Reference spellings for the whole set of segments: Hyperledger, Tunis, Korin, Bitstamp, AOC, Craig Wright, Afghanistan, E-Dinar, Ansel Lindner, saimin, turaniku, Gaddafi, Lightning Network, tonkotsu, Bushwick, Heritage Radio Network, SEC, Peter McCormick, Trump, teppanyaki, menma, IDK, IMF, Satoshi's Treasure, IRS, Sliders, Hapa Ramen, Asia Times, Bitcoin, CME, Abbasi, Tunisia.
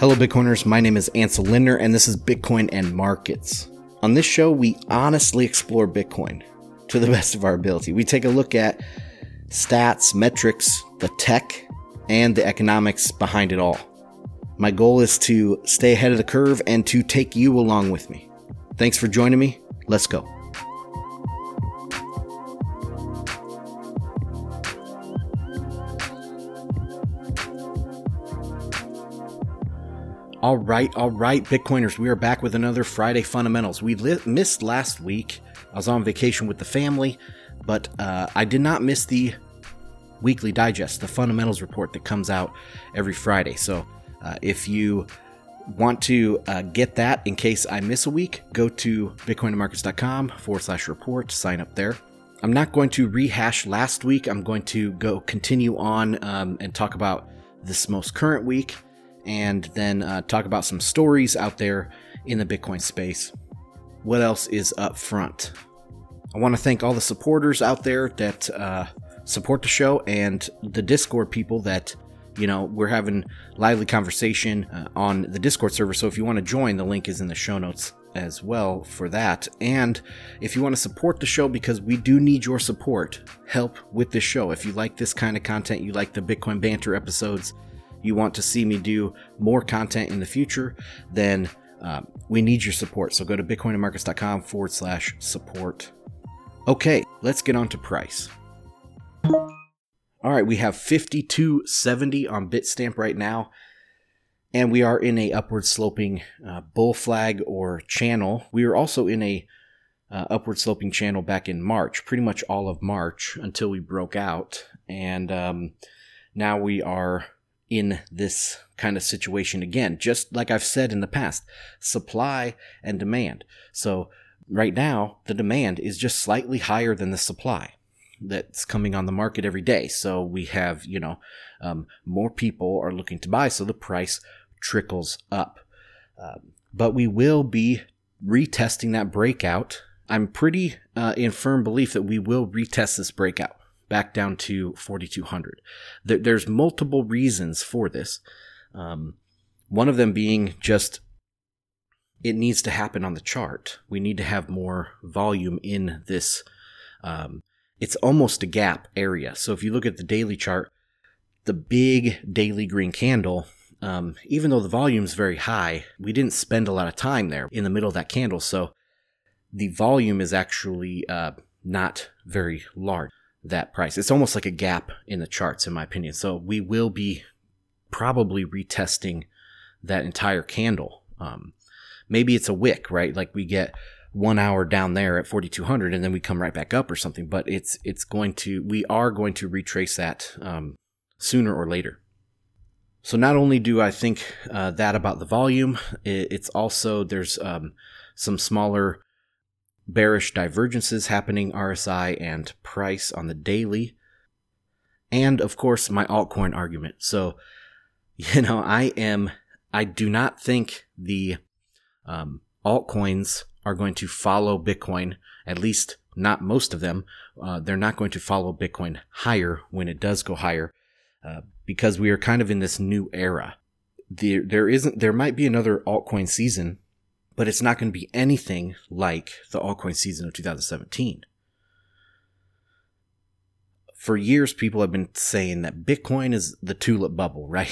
Hello, Bitcoiners. My name is Ansel Lindner, and this is Bitcoin and Markets. On this show, we honestly explore Bitcoin to the best of our ability. We take a look at stats, metrics, the tech, and the economics behind it all. My goal is to stay ahead of the curve and to take you along with me. Thanks for joining me. Let's go. All right, Bitcoiners, we are back with another Friday Fundamentals. We missed last week. I was on vacation with the family, but I did not miss the weekly digest, the fundamentals report that comes out every Friday. So if you want to get that in case I miss a week, go to bitcoinandmarkets.com/report, sign up there. I'm not going to rehash last week. I'm going to continue on and talk about this most current week, and then talk about some stories out there in the Bitcoin space. What else is up front? I want to thank all the supporters out there that support the show, and the Discord people that, you know, we're having lively conversation on the Discord server. So if you want to join, the link is in the show notes as well for that. And if you want to support the show, because we do need your support, help with this show. If you like this kind of content, you like the Bitcoin banter episodes, you want to see me do more content in the future, then we need your support. So go to bitcoinandmarkets.com/support. Okay, let's get on to price. All right, we have 52.70 on Bitstamp right now, and we are in a upward sloping bull flag or channel. We were also in a upward sloping channel back in March, pretty much all of March until we broke out, and now we are in this kind of situation again, just like I've said in the past, supply and demand. So right now, the demand is just slightly higher than the supply that's coming on the market every day. So we have, you know, more people are looking to buy, so the price trickles up. But we will be retesting that breakout. I'm pretty in firm belief that we will retest this breakout back down to 4,200. There's multiple reasons for this. One of them being just it needs to happen on the chart. We need to have more volume in this. It's almost a gap area. So if you look at the daily chart, the big daily green candle, even though the volume's very high, we didn't spend a lot of time there in the middle of that candle. So the volume is actually not very large. That price, it's almost like a gap in the charts, in my opinion. So we will be probably retesting that entire candle. Maybe it's a wick, right? Like we get 1 hour down there at 4,200 and then we come right back up or something, but we are going to retrace that sooner or later. So not only do I think that about the volume, it's also there's some smaller bearish divergences happening, RSI and price on the daily. And of course, my altcoin argument. So, you know, I do not think the altcoins are going to follow Bitcoin, at least not most of them. They're not going to follow Bitcoin higher when it does go higher, because we are kind of in this new era. There might be another altcoin season, but it's not going to be anything like the altcoin season of 2017. For years, people have been saying that Bitcoin is the tulip bubble, right?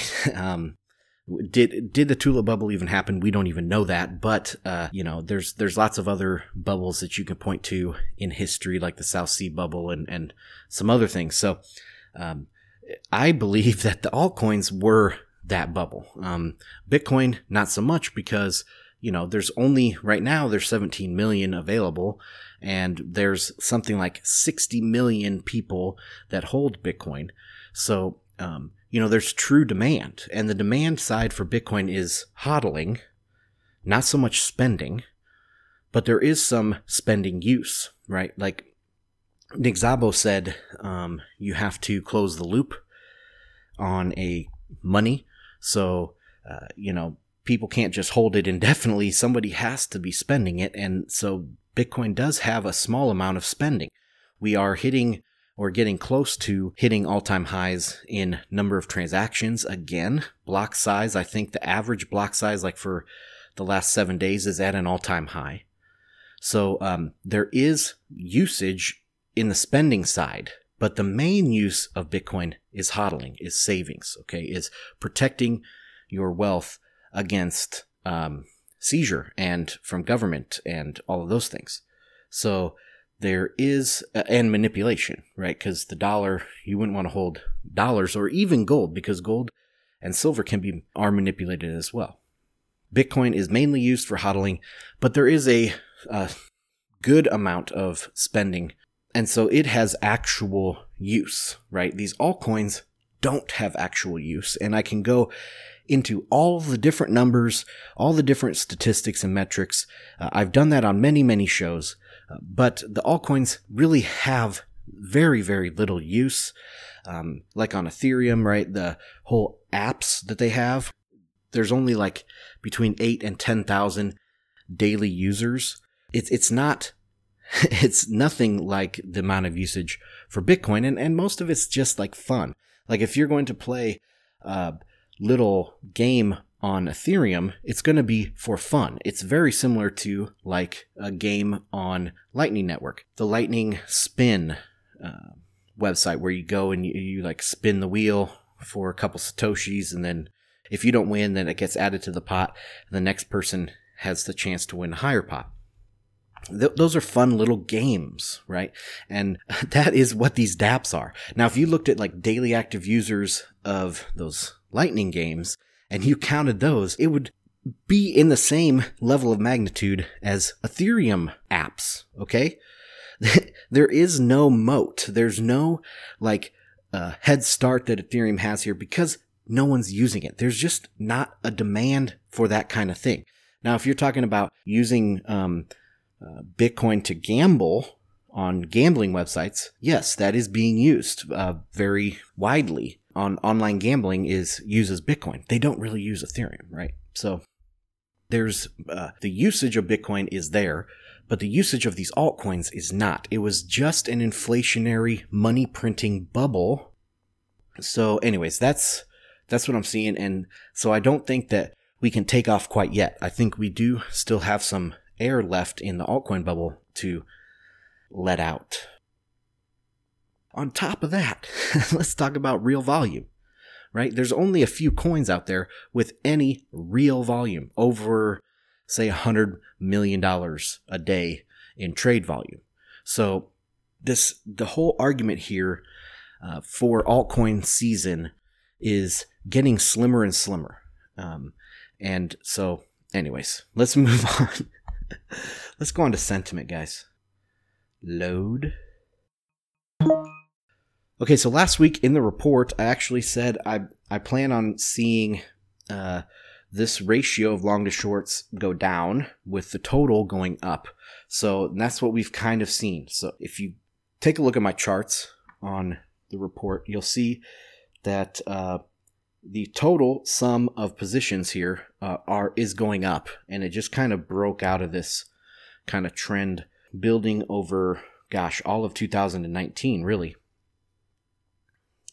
Did the tulip bubble even happen? We don't even know that, but you know, there's lots of other bubbles that you can point to in history, like the South Sea bubble and some other things. So I believe that the altcoins were that bubble. Bitcoin, not so much, because you know, there's only right now there's 17 million available, and there's something like 60 million people that hold Bitcoin. So, you know, there's true demand, and the demand side for Bitcoin is hodling, not so much spending, but there is some spending use, right? Like Nick Szabo said, you have to close the loop on a money. So, you know, people can't just hold it indefinitely. Somebody has to be spending it. And so Bitcoin does have a small amount of spending. We are hitting or getting close to hitting all-time highs in number of transactions. Again, block size, I think the average block size, like for the last 7 days, is at an all-time high. So there is usage in the spending side, but the main use of Bitcoin is hodling, is savings, okay, is protecting your wealth against seizure and from government and all of those things. So there is, and manipulation, right? Because the dollar, you wouldn't want to hold dollars or even gold, because gold and silver can be, are manipulated as well. Bitcoin is mainly used for hodling, but there is a good amount of spending. And so it has actual use, right? These altcoins don't have actual use. And I can go into all the different numbers, all the different statistics and metrics. I've done that on many, many shows. But the altcoins really have very, very little use. Like on Ethereum, right? The whole apps that they have, there's only like between 8 and 10,000 daily users. It's nothing like the amount of usage for Bitcoin. And most of it's just like fun. Like if you're going to play a little game on Ethereum, it's going to be for fun. It's very similar to like a game on Lightning Network, the Lightning Spin website, where you go and you like spin the wheel for a couple Satoshis. And then if you don't win, then it gets added to the pot. And the next person has the chance to win a higher pot. Those are fun little games, right? And that is what these dApps are. Now, if you looked at like daily active users of those Lightning games and you counted those, it would be in the same level of magnitude as Ethereum apps, okay? There is no moat. There's no like head start that Ethereum has here because no one's using it. There's just not a demand for that kind of thing. Now, if you're talking about using Bitcoin to gamble on gambling websites, yes, that is being used very widely. On online gambling uses Bitcoin. They don't really use Ethereum, right? So there's the usage of Bitcoin is there, but the usage of these altcoins is not. It was just an inflationary money printing bubble. So anyways, that's what I'm seeing. And so I don't think that we can take off quite yet. I think we do still have some air left in the altcoin bubble to let out. On top of that, let's talk about real volume, right? There's only a few coins out there with any real volume over, say, $100 million a day in trade volume. So the whole argument here for altcoin season is getting slimmer and slimmer. And so anyways, let's move on. Let's go on to sentiment, guys. Load. Okay, so last week in the report, I actually said I plan on seeing this ratio of long to shorts go down with the total going up. So that's what we've kind of seen. So if you take a look at my charts on the report, you'll see that the total sum of positions here is going up, and it just kind of broke out of this kind of trend building over, gosh, all of 2019, really.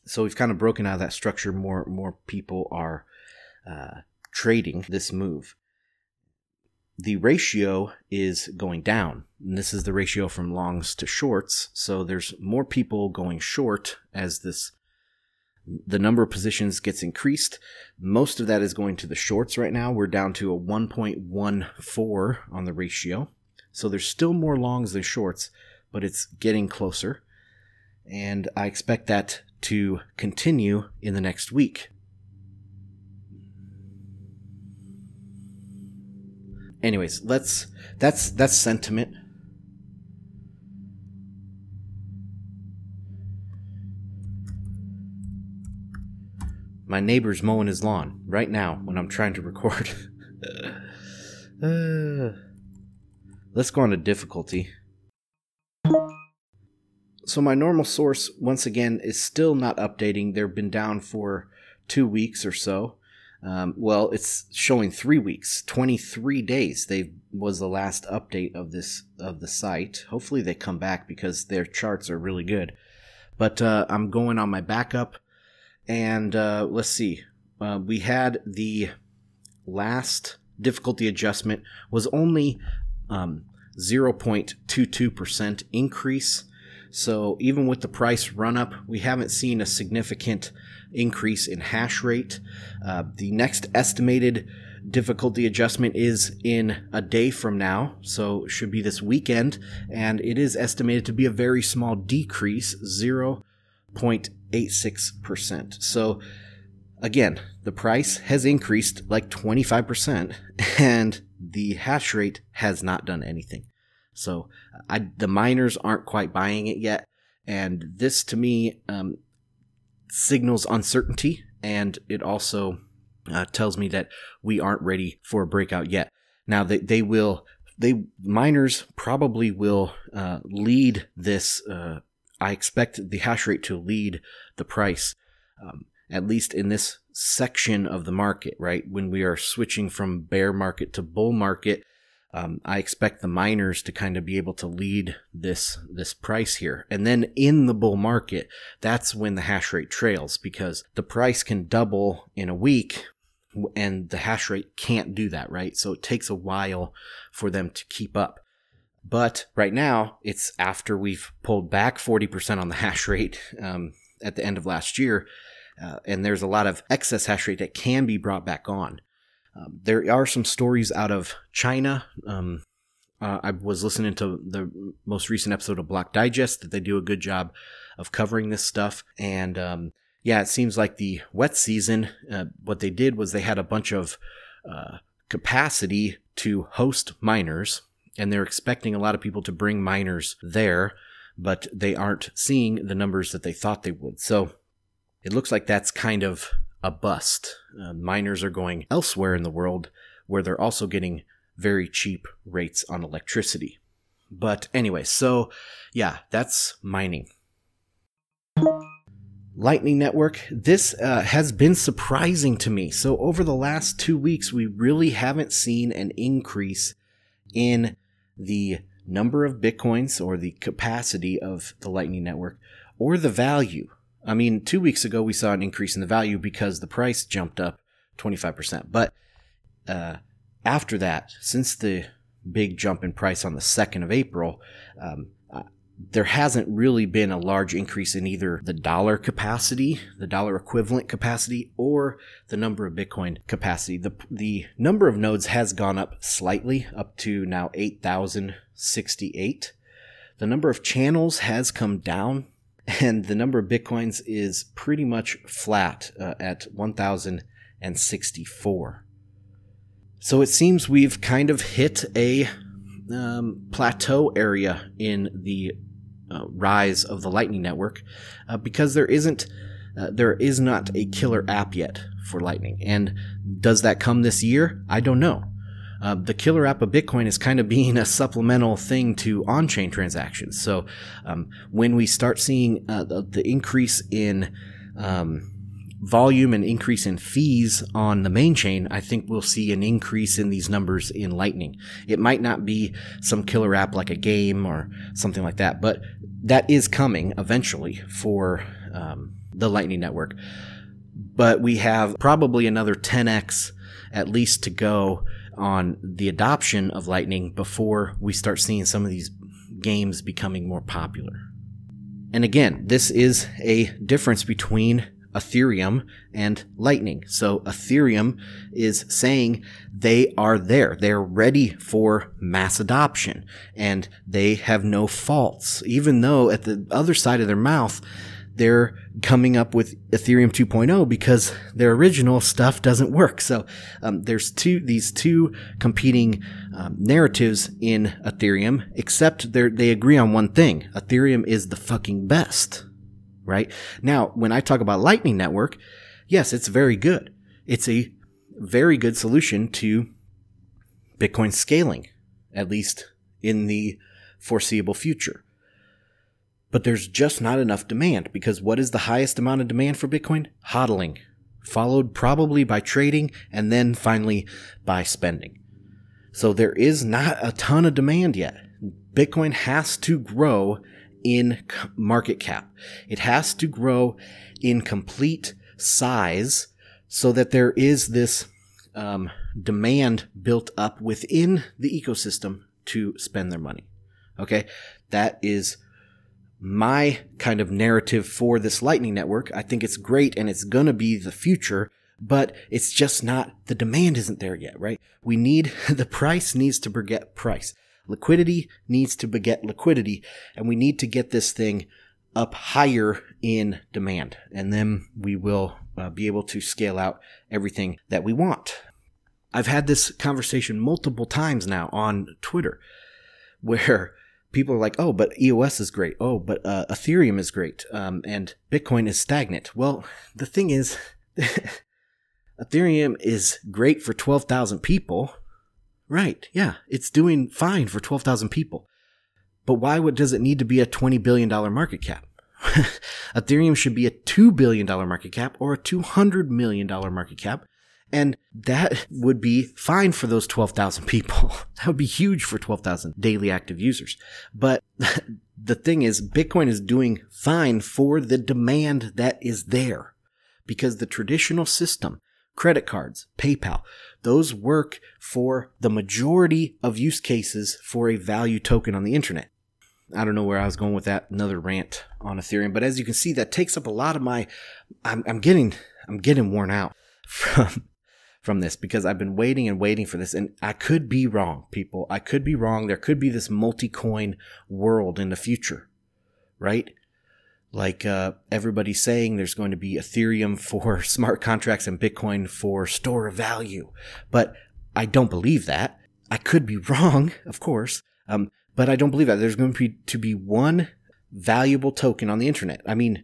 So we've kind of broken out of that structure. More people are trading this move. The ratio is going down, and this is the ratio from longs to shorts. So there's more people going short as the number of positions gets increased. Most of that is going to the shorts right now. We're down to a 1.14 on the ratio. So there's still more longs than shorts, but it's getting closer. And I expect that to continue in the next week. Anyways, that's sentiment. My neighbor's mowing his lawn right now when I'm trying to record. Let's go on to difficulty. So my normal source, once again, is still not updating. They've been down for 2 weeks or so. It's showing 3 weeks, 23 days. They was the last update of the site. Hopefully they come back because their charts are really good. But I'm going on my backup. And let's see. We had the last difficulty adjustment was only 0.22% increase. So even with the price run up, we haven't seen a significant increase in hash rate. The next estimated difficulty adjustment is in a day from now, so it should be this weekend, and it is estimated to be a very small decrease, 0.86%. So again, the price has increased like 25%, and the hash rate has not done anything. So the miners aren't quite buying it yet, and this to me signals uncertainty, and it also tells me that we aren't ready for a breakout yet. Now miners probably will lead this. I expect the hash rate to lead the price, at least in this section of the market, right? When we are switching from bear market to bull market, I expect the miners to kind of be able to lead this price here. And then in the bull market, that's when the hash rate trails, because the price can double in a week and the hash rate can't do that, right? So it takes a while for them to keep up. But right now, it's after we've pulled back 40% on the hash rate at the end of last year, and there's a lot of excess hash rate that can be brought back on. There are some stories out of China. I was listening to the most recent episode of Block Digest that they do a good job of covering this stuff. And it seems like the wet season, what they did was they had a bunch of capacity to host miners, and they're expecting a lot of people to bring miners there, but they aren't seeing the numbers that they thought they would. So it looks like that's kind of a bust. Miners are going elsewhere in the world where they're also getting very cheap rates on electricity. But anyway, so yeah, that's mining. Lightning Network. This has been surprising to me. So over the last 2 weeks, we really haven't seen an increase in the number of Bitcoins or the capacity of the Lightning Network or the value. I mean, 2 weeks ago, we saw an increase in the value because the price jumped up 25%. But after that, since the big jump in price on the 2nd of April, there hasn't really been a large increase in either the dollar capacity, the dollar equivalent capacity, or the number of Bitcoin capacity. The number of nodes has gone up slightly, up to now 8,068. The number of channels has come down, and the number of Bitcoins is pretty much flat at 1,064. So it seems we've kind of hit a plateau area in the rise of the Lightning Network because there is not a killer app yet for Lightning. And does that come this year? I don't know. The killer app of Bitcoin is kind of being a supplemental thing to on-chain transactions. So when we start seeing the increase in volume and increase in fees on the main chain, I think we'll see an increase in these numbers in Lightning. It might not be some killer app like a game or something like that, but that is coming eventually for the Lightning Network. But we have probably another 10x at least to go on the adoption of Lightning before we start seeing some of these games becoming more popular. And again, this is a difference between Ethereum and Lightning. So Ethereum is saying they are there. They're ready for mass adoption, and they have no faults, even though at the other side of their mouth, they're coming up with Ethereum 2.0 because their original stuff doesn't work. So there's these two competing narratives in Ethereum, except they agree on one thing. Ethereum is the fucking best, right? Now, when I talk about Lightning Network, yes, it's very good. It's a very good solution to Bitcoin scaling, at least in the foreseeable future. But there's just not enough demand, because what is the highest amount of demand for Bitcoin? Hodling, followed probably by trading, and then finally by spending. So there is not a ton of demand yet. Bitcoin has to grow in market cap. It has to grow in complete size so that there is this demand built up within the ecosystem to spend their money. Okay, that is my kind of narrative for this Lightning Network. I think it's great and it's going to be the future, but it's just not, the demand isn't there yet, right? We need, the price needs to beget price. Liquidity needs to beget liquidity, and we need to get this thing up higher in demand, and then we will be able to scale out everything that we want. I've had this conversation multiple times now on Twitter where people are like, oh, but EOS is great. Oh, but Ethereum is great. And Bitcoin is stagnant. Well, the thing is, Ethereum is great for 12,000 people. Right. Yeah. It's doing fine for 12,000 people. But why does it need to be a $20 billion market cap? Ethereum should be a $2 billion market cap or a $200 million market cap. And that would be fine for those 12,000 people. That would be huge for 12,000 daily active users. But the thing is, Bitcoin is doing fine for the demand that is there, because the traditional system, credit cards, PayPal, those work for the majority of use cases for a value token on the internet. I don't know where I was going with that, another rant on Ethereum. But as you can see, that takes up a lot of my, I'm getting worn out from this, because I've been waiting and waiting for this. And I could be wrong, people. I could be wrong. There could be this multi-coin world in the future, right? Like everybody's saying, there's going to be Ethereum for smart contracts and Bitcoin for store of value. But I don't believe that. I could be wrong, of course. But I don't believe that. There's going to be one valuable token on the internet. I mean,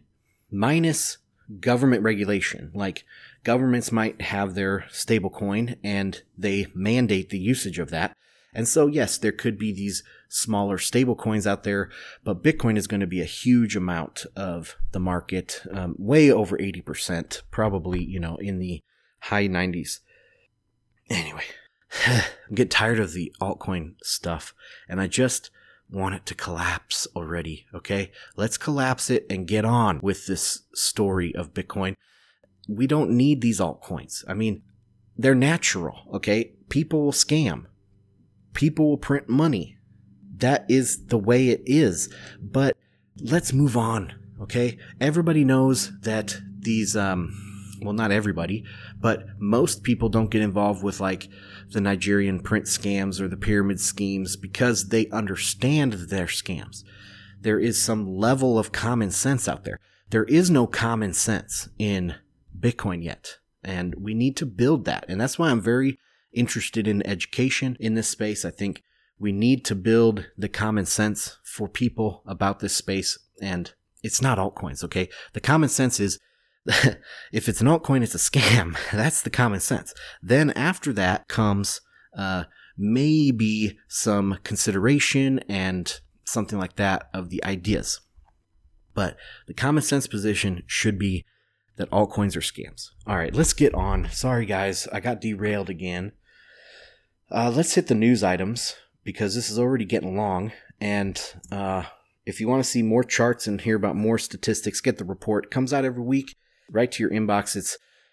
minus government regulation. Like, governments might have their stablecoin and they mandate the usage of that. And so, yes, there could be these smaller stablecoins out there, but Bitcoin is going to be a huge amount of the market, way over 80%, probably, you know, in the high 90s. Anyway. I'm getting tired of the altcoin stuff, and I just want it to collapse already, okay? Let's collapse it and get on with this story of Bitcoin. We don't need these altcoins. I mean, they're natural, okay? People will scam. People will print money. That is the way it is. But let's move on, okay? Everybody knows that these well, not everybody, but most people don't get involved with like the Nigerian print scams or the pyramid schemes because they understand their scams. There is some level of common sense out there. There is no common sense in Bitcoin yet, and we need to build that. And that's why I'm very interested in education in this space. I think we need to build the common sense for people about this space, and it's not altcoins, okay? The common sense is, if it's an altcoin, it's a scam. That's the common sense. Then after that comes maybe some consideration and something like that of the ideas. But the common sense position should be that altcoins are scams. All right, let's get on. Sorry, guys. I got derailed again. Let's hit the news items because this is already getting long. And if you want to see more charts and hear about more statistics, get the report. It comes out every week. Right to your inbox.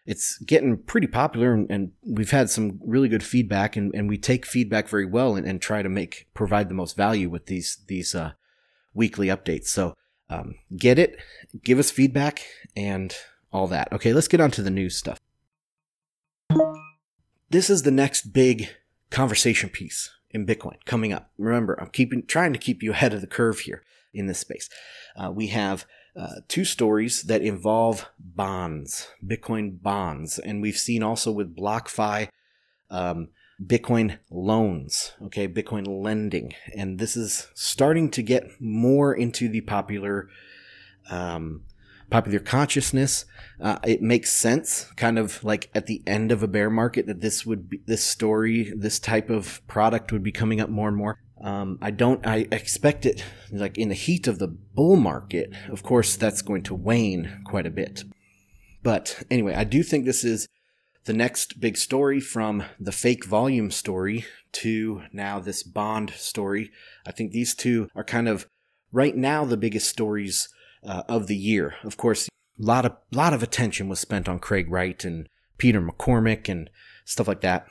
It's getting pretty popular, and we've had some really good feedback, and we take feedback very well and try to provide the most value with these weekly updates. So get it, give us feedback, and all that. Okay, let's get on to the news stuff. This is the next big conversation piece in Bitcoin coming up. Remember, I'm trying to keep you ahead of the curve here in this space. We have two stories that involve bonds, Bitcoin bonds. And we've seen also with BlockFi, Bitcoin loans, okay, Bitcoin lending. And this is starting to get more into the popular consciousness. It makes sense, kind of like at the end of a bear market, that this type of product would be coming up more and more. I expect it, like in the heat of the bull market, of course, that's going to wane quite a bit. But anyway, I do think this is the next big story, from the fake volume story to now this bond story. I think these two are kind of Right now, the biggest stories of the year, of course, a lot of attention was spent on Craig Wright and Peter McCormick and stuff like that.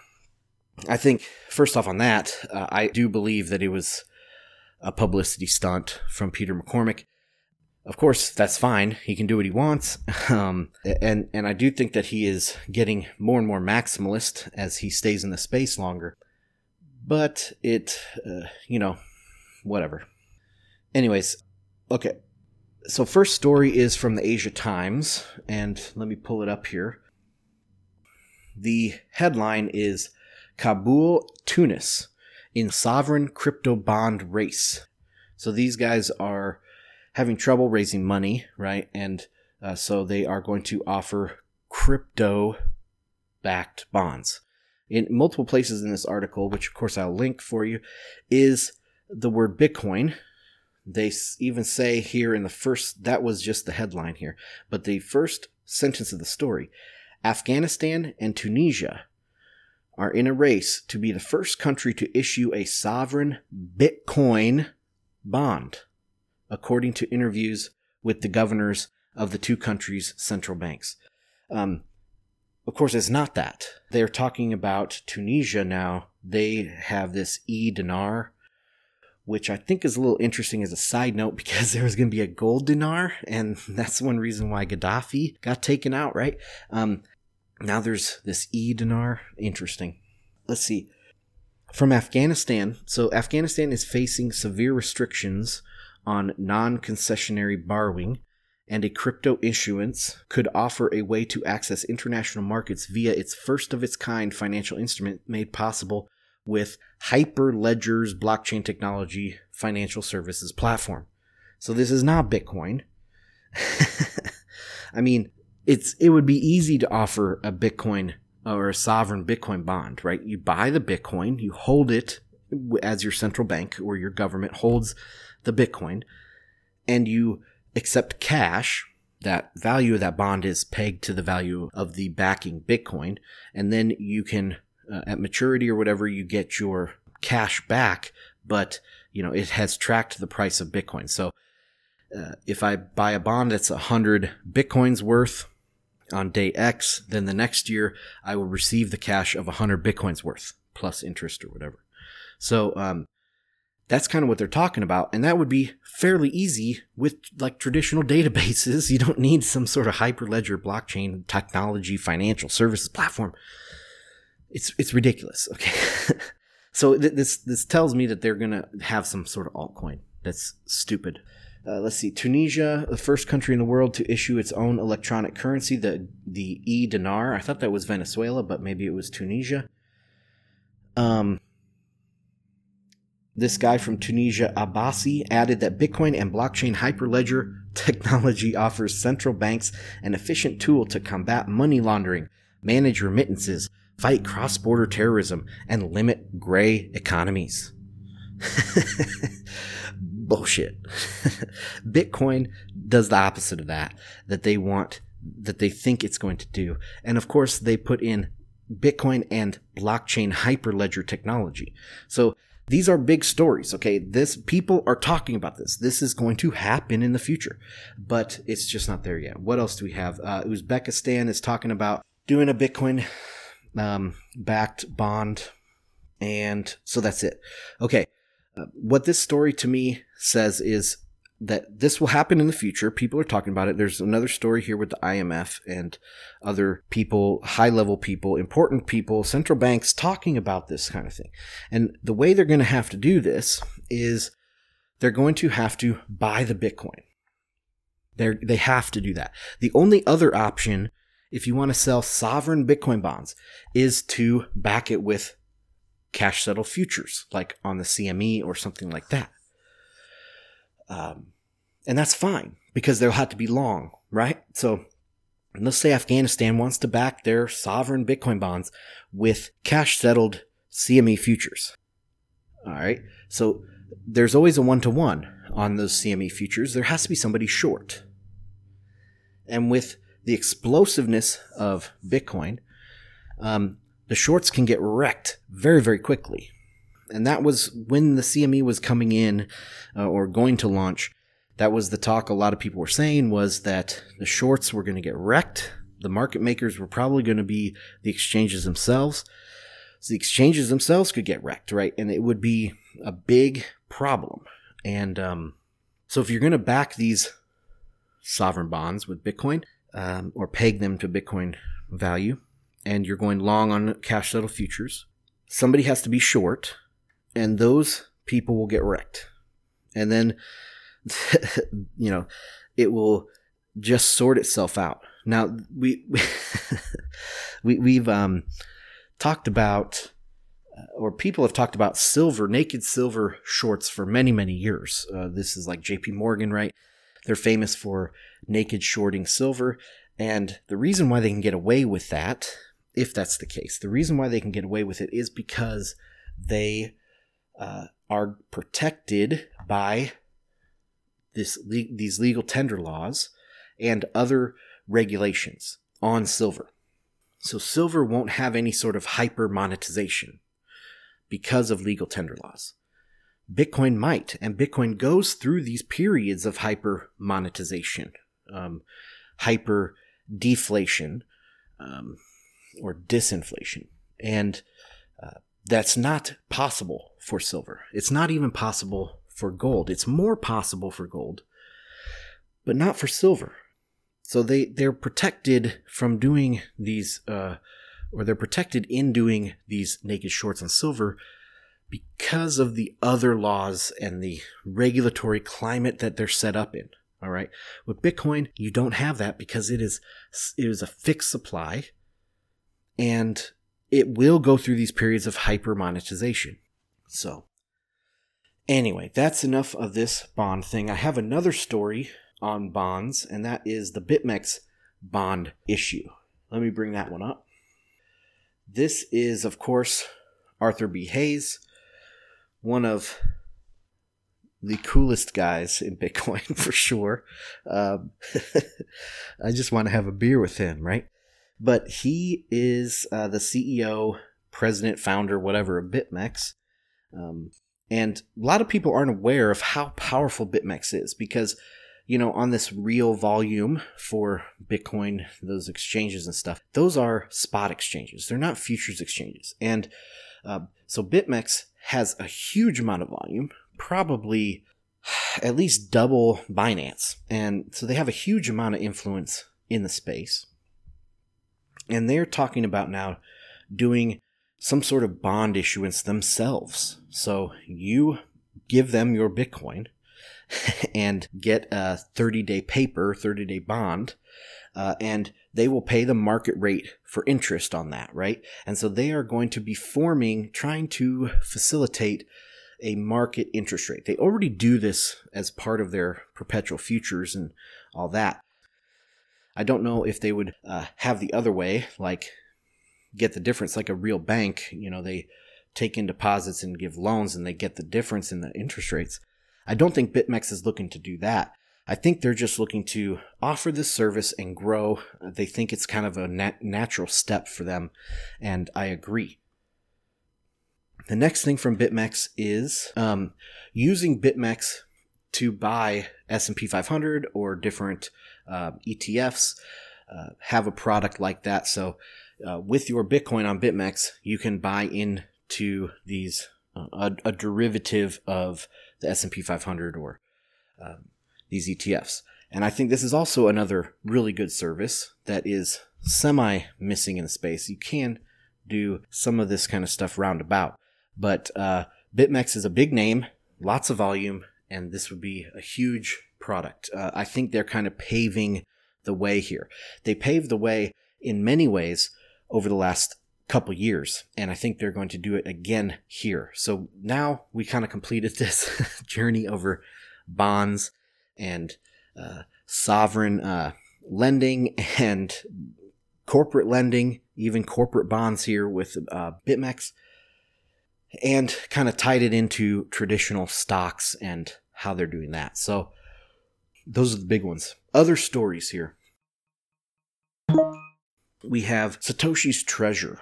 I think, first off on that, I do believe that it was a publicity stunt from Peter McCormick. Of course, that's fine. He can do what he wants. And I do think that he is getting more and more maximalist as he stays in the space longer. But it, whatever. Anyways, okay. So first story is from the Asia Times, and let me pull it up here. The headline is Kabul, Tunis, in sovereign crypto bond race. So these guys are having trouble raising money, right? And so they are going to offer crypto-backed bonds. In multiple places in this article, which of course I'll link for you, is the word Bitcoin. They even say here in the first, that was just the headline here, but the first sentence of the story, Afghanistan and Tunisia are in a race to be the first country to issue a sovereign Bitcoin bond, according to interviews with the governors of the two countries' central banks. Of course, it's not that. They're talking about Tunisia now. They have this E-Dinar, which I think is a little interesting as a side note because there was going to be a gold dinar, and that's one reason why Gaddafi got taken out, right? Now there's this E-Dinar. Interesting. Let's see. From Afghanistan. So Afghanistan is facing severe restrictions on non-concessionary borrowing, and a crypto issuance could offer a way to access international markets via its first-of-its-kind financial instrument made possible with Hyperledger's blockchain technology financial services platform. So this is not Bitcoin. I mean, it would be easy to offer a Bitcoin or a sovereign Bitcoin bond, right? You buy the Bitcoin, you hold it as your central bank or your government holds the Bitcoin, and you accept cash. That value of that bond is pegged to the value of the backing Bitcoin, and then you can at maturity or whatever, you get your cash back, but it has tracked the price of Bitcoin. So if I buy a bond that's 100 Bitcoins worth on day X, then the next year I will receive the cash of 100 Bitcoins worth plus interest or whatever. So that's kind of what they're talking about. And that would be fairly easy with like traditional databases. You don't need some sort of Hyperledger blockchain technology financial services platform. It's ridiculous. Okay. So this tells me that they're going to have some sort of altcoin. That's stupid. Let's see. Tunisia, the first country in the world to issue its own electronic currency, the E-Dinar. I thought that was Venezuela, but maybe it was Tunisia. This guy from Tunisia, Abbasi, added that Bitcoin and blockchain Hyperledger technology offers central banks an efficient tool to combat money laundering, manage remittances, fight cross-border terrorism, and limit gray economies. Bullshit. Bitcoin does the opposite of that they think it's going to do. And of course, they put in Bitcoin and blockchain Hyperledger technology. So these are big stories, okay? People are talking about this. This is going to happen in the future, but it's just not there yet. What else do we have? Uzbekistan is talking about doing a Bitcoin backed bond, and so that's it. Okay, what this story to me says is that this will happen in the future. People are talking about it. There's another story here with the IMF and other people, high-level people, important people, central banks talking about this kind of thing. And the way they're going to have to do this is they're going to have to buy the Bitcoin. They have to do that. The only other option, if you want to sell sovereign Bitcoin bonds, is to back it with cash-settled futures, like on the CME or something like that. And that's fine because they'll have to be long, right? So let's say Afghanistan wants to back their sovereign Bitcoin bonds with cash-settled CME futures. All right. So there's always a one-to-one on those CME futures. There has to be somebody short. And with the explosiveness of Bitcoin, the shorts can get wrecked very, very quickly. And that was when the CME was coming in or going to launch. That was the talk a lot of people were saying, was that the shorts were going to get wrecked. The market makers were probably going to be the exchanges themselves. So the exchanges themselves could get wrecked, right? And it would be a big problem. And so if you're going to back these sovereign bonds with Bitcoin or peg them to Bitcoin value, and you're going long on cash settle futures, somebody has to be short, and those people will get wrecked. And then, you know, it will just sort itself out. Now, we've talked about, or people have talked about silver, naked silver shorts for many, many years. This is like JP Morgan, right? They're famous for naked shorting silver. And the reason why they can get away with that, if that's the case, the reason why they can get away with it is because they are protected by these legal tender laws and other regulations on silver. So silver won't have any sort of hyper monetization because of legal tender laws. Bitcoin might, and Bitcoin goes through these periods of hyper monetization, hyper deflation, or disinflation. And that's not possible for silver. It's not even possible for gold. It's more possible for gold, but not for silver. So they're protected from doing these, or they're protected in doing these naked shorts on silver because of the other laws and the regulatory climate that they're set up in. All right. With Bitcoin, you don't have that because it is a fixed supply, and it will go through these periods of hyper monetization. So anyway, that's enough of this bond thing. I have another story on bonds, and that is the BitMEX bond issue. Let me bring that one up. This is, of course, Arthur B. Hayes, one of the coolest guys in Bitcoin for sure. I just want to have a beer with him, right? But he is the CEO, president, founder, whatever, of BitMEX. And a lot of people aren't aware of how powerful BitMEX is because, you know, on this real volume for Bitcoin, those exchanges and stuff, those are spot exchanges. They're not futures exchanges. And so BitMEX has a huge amount of volume, probably at least double Binance. And so they have a huge amount of influence in the space. And they're talking about now doing some sort of bond issuance themselves. So you give them your Bitcoin and get a 30-day paper, 30-day bond, and they will pay the market rate for interest on that, right? And so they are going to be trying to facilitate a market interest rate. They already do this as part of their perpetual futures and all that. I don't know if they would have the other way, like get the difference, like a real bank. You know, they take in deposits and give loans, and they get the difference in the interest rates. I don't think BitMEX is looking to do that. I think they're just looking to offer this service and grow. They think it's kind of a natural step for them, and I agree. The next thing from BitMEX is using BitMEX to buy S&P 500 or different ETFs, have a product like that. So with your Bitcoin on BitMEX, you can buy into these a derivative of the S&P 500 or these ETFs. And I think this is also another really good service that is semi-missing in the space. You can do some of this kind of stuff roundabout, but BitMEX is a big name, lots of volume, and this would be a huge product. I think they're kind of paving the way here. They paved the way in many ways over the last couple years, and I think they're going to do it again here. So now we kind of completed this journey over bonds and sovereign lending and corporate lending, even corporate bonds here with BitMEX, and kind of tied it into traditional stocks and how they're doing that. So those are the big ones. Other stories here. We have Satoshi's Treasure.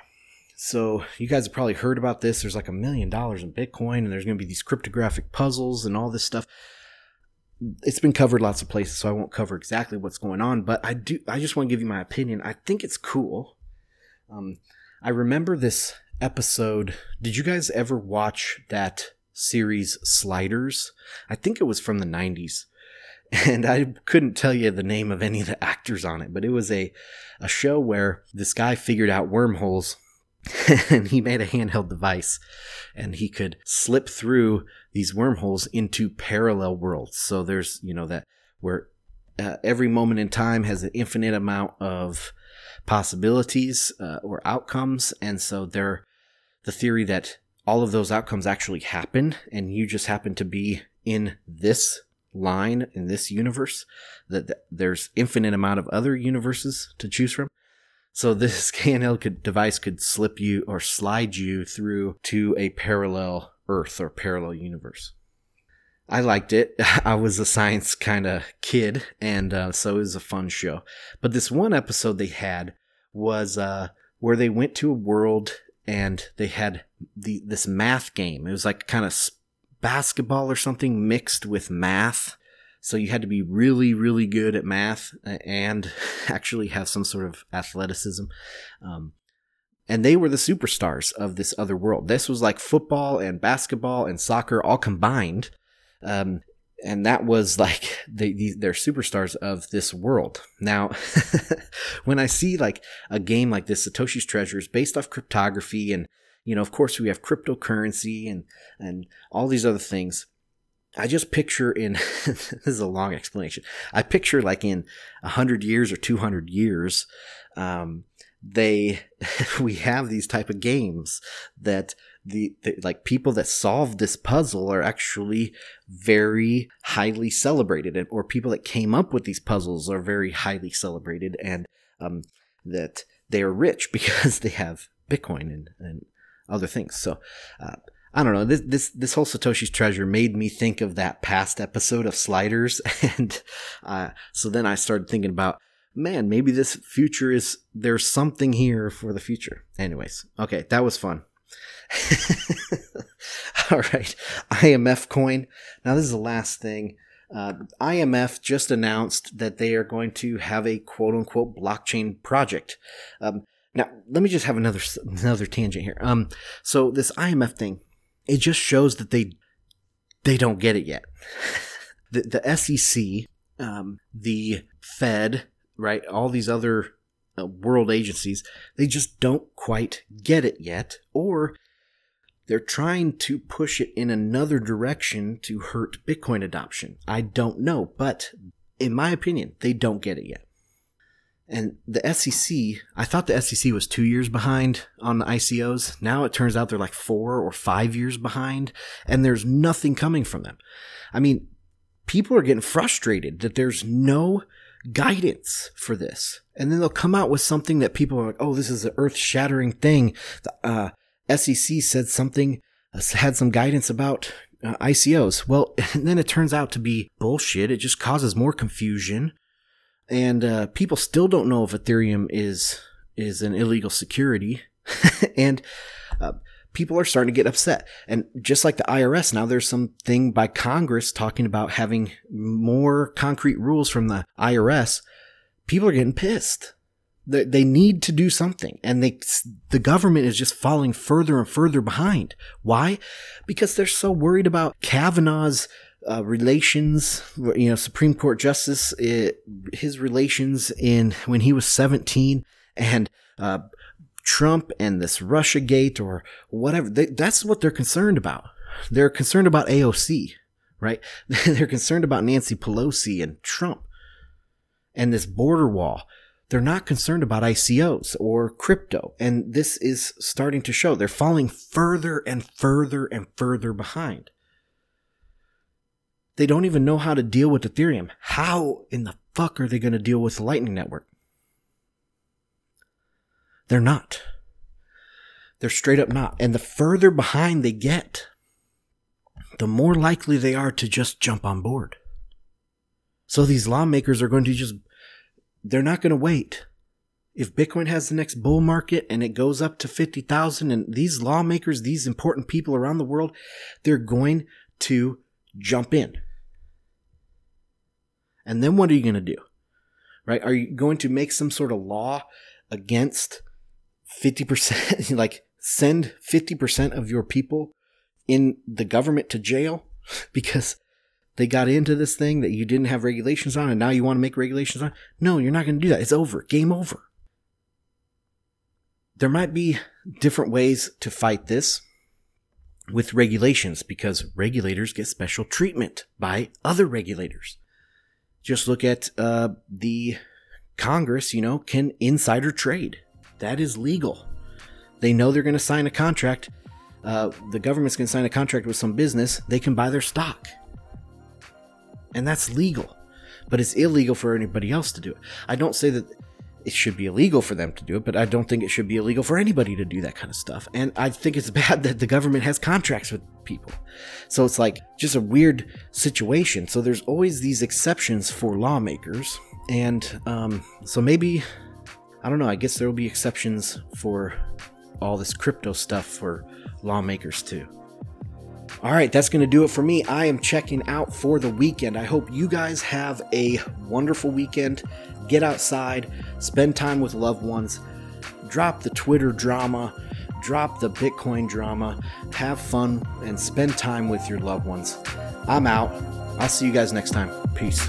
So you guys have probably heard about this. There's like $1 million in Bitcoin, and there's going to be these cryptographic puzzles and all this stuff. It's been covered lots of places, so I won't cover exactly what's going on, but I just want to give you my opinion. I think it's cool. I remember this episode. Did you guys ever watch that series Sliders? I think it was from the 90s, and I couldn't tell you the name of any of the actors on it, but it was a show where this guy figured out wormholes, and he made a handheld device, and he could slip through these wormholes into parallel worlds. So there's, you know, that where every moment in time has an infinite amount of possibilities or outcomes. And so they're the theory that all of those outcomes actually happen, and you just happen to be in this line, in this universe, that there's infinite amount of other universes to choose from. So this handheld device could slip you or slide you through to a parallel Earth or parallel universe. I liked it. I was a science kind of kid, and so it was a fun show. But this one episode they had was where they went to a world and they had this math game. It was like kind of basketball or something mixed with math. So you had to be really, really good at math and actually have some sort of athleticism. And they were the superstars of this other world. This was like football and basketball and soccer all combined. And that was like they're superstars of this world. Now, when I see like a game like this, Satoshi's Treasure is based off cryptography. And, you know, of course, we have cryptocurrency and all these other things. I just picture this is a long explanation. I picture like in 100 years or 200 years, we have these type of games that the like people that solve this puzzle are actually very highly celebrated, and or people that came up with these puzzles are very highly celebrated, and that they are rich because they have Bitcoin and other things. So, I don't know. This whole Satoshi's Treasure made me think of that past episode of Sliders, and so then I started thinking about, man, maybe this future there's something here for the future. Anyways, okay, that was fun. All right, IMF coin. Now this is the last thing. IMF just announced that they are going to have a quote unquote blockchain project. Now let me just have another tangent here. So this IMF thing. It just shows that they don't get it yet. The SEC, the Fed, right, all these other world agencies, they just don't quite get it yet, or they're trying to push it in another direction to hurt Bitcoin adoption. I don't know, but in my opinion, they don't get it yet. And the SEC, I thought the SEC was 2 years behind on the ICOs. Now it turns out they're like 4 or 5 years behind, and there's nothing coming from them. I mean, people are getting frustrated that there's no guidance for this. And then they'll come out with something that people are like, oh, this is an earth-shattering thing. The SEC said something, had some guidance about ICOs. Well, and then it turns out to be bullshit. It just causes more confusion. And people still don't know if Ethereum is an illegal security, and people are starting to get upset. And just like the IRS, now there's something by Congress talking about having more concrete rules from the IRS. People are getting pissed. They need to do something, and the government is just falling further and further behind. Why? Because they're so worried about Kavanaugh's relations, you know, Supreme Court Justice, his relations when he was 17, and Trump and this Russia Gate or whatever. That's what they're concerned about. They're concerned about AOC, right? They're concerned about Nancy Pelosi and Trump and this border wall. They're not concerned about ICOs or crypto. And this is starting to show. They're falling further and further and further behind. They don't even know how to deal with Ethereum. How in the fuck are they going to deal with the Lightning Network? They're not. They're straight up not. And the further behind they get, the more likely they are to just jump on board. So they're not going to wait. If Bitcoin has the next bull market and it goes up to 50,000, and these lawmakers, these important people around the world, they're going to jump in. And then what are you going to do? Right? Are you going to make some sort of law against 50%, like send 50% of your people in the government to jail because they got into this thing that you didn't have regulations on and now you want to make regulations on? No, you're not going to do that. It's over. Game over. There might be different ways to fight this with regulations because regulators get special treatment by other regulators. Just look at the Congress, can insider trade. That is legal. They know they're going to sign a contract. The government's going to sign a contract with some business. They can buy their stock. And that's legal. But it's illegal for anybody else to do it. I don't say that it should be illegal for them to do it, but I don't think it should be illegal for anybody to do that kind of stuff. And I think it's bad that the government has contracts with people. So it's like just a weird situation. So there's always these exceptions for lawmakers. And so maybe, I don't know, I guess there will be exceptions for all this crypto stuff for lawmakers too. All right, that's going to do it for me. I am checking out for the weekend. I hope you guys have a wonderful weekend. Get outside, spend time with loved ones, drop the Twitter drama, drop the Bitcoin drama, have fun, and spend time with your loved ones. I'm out. I'll see you guys next time. Peace.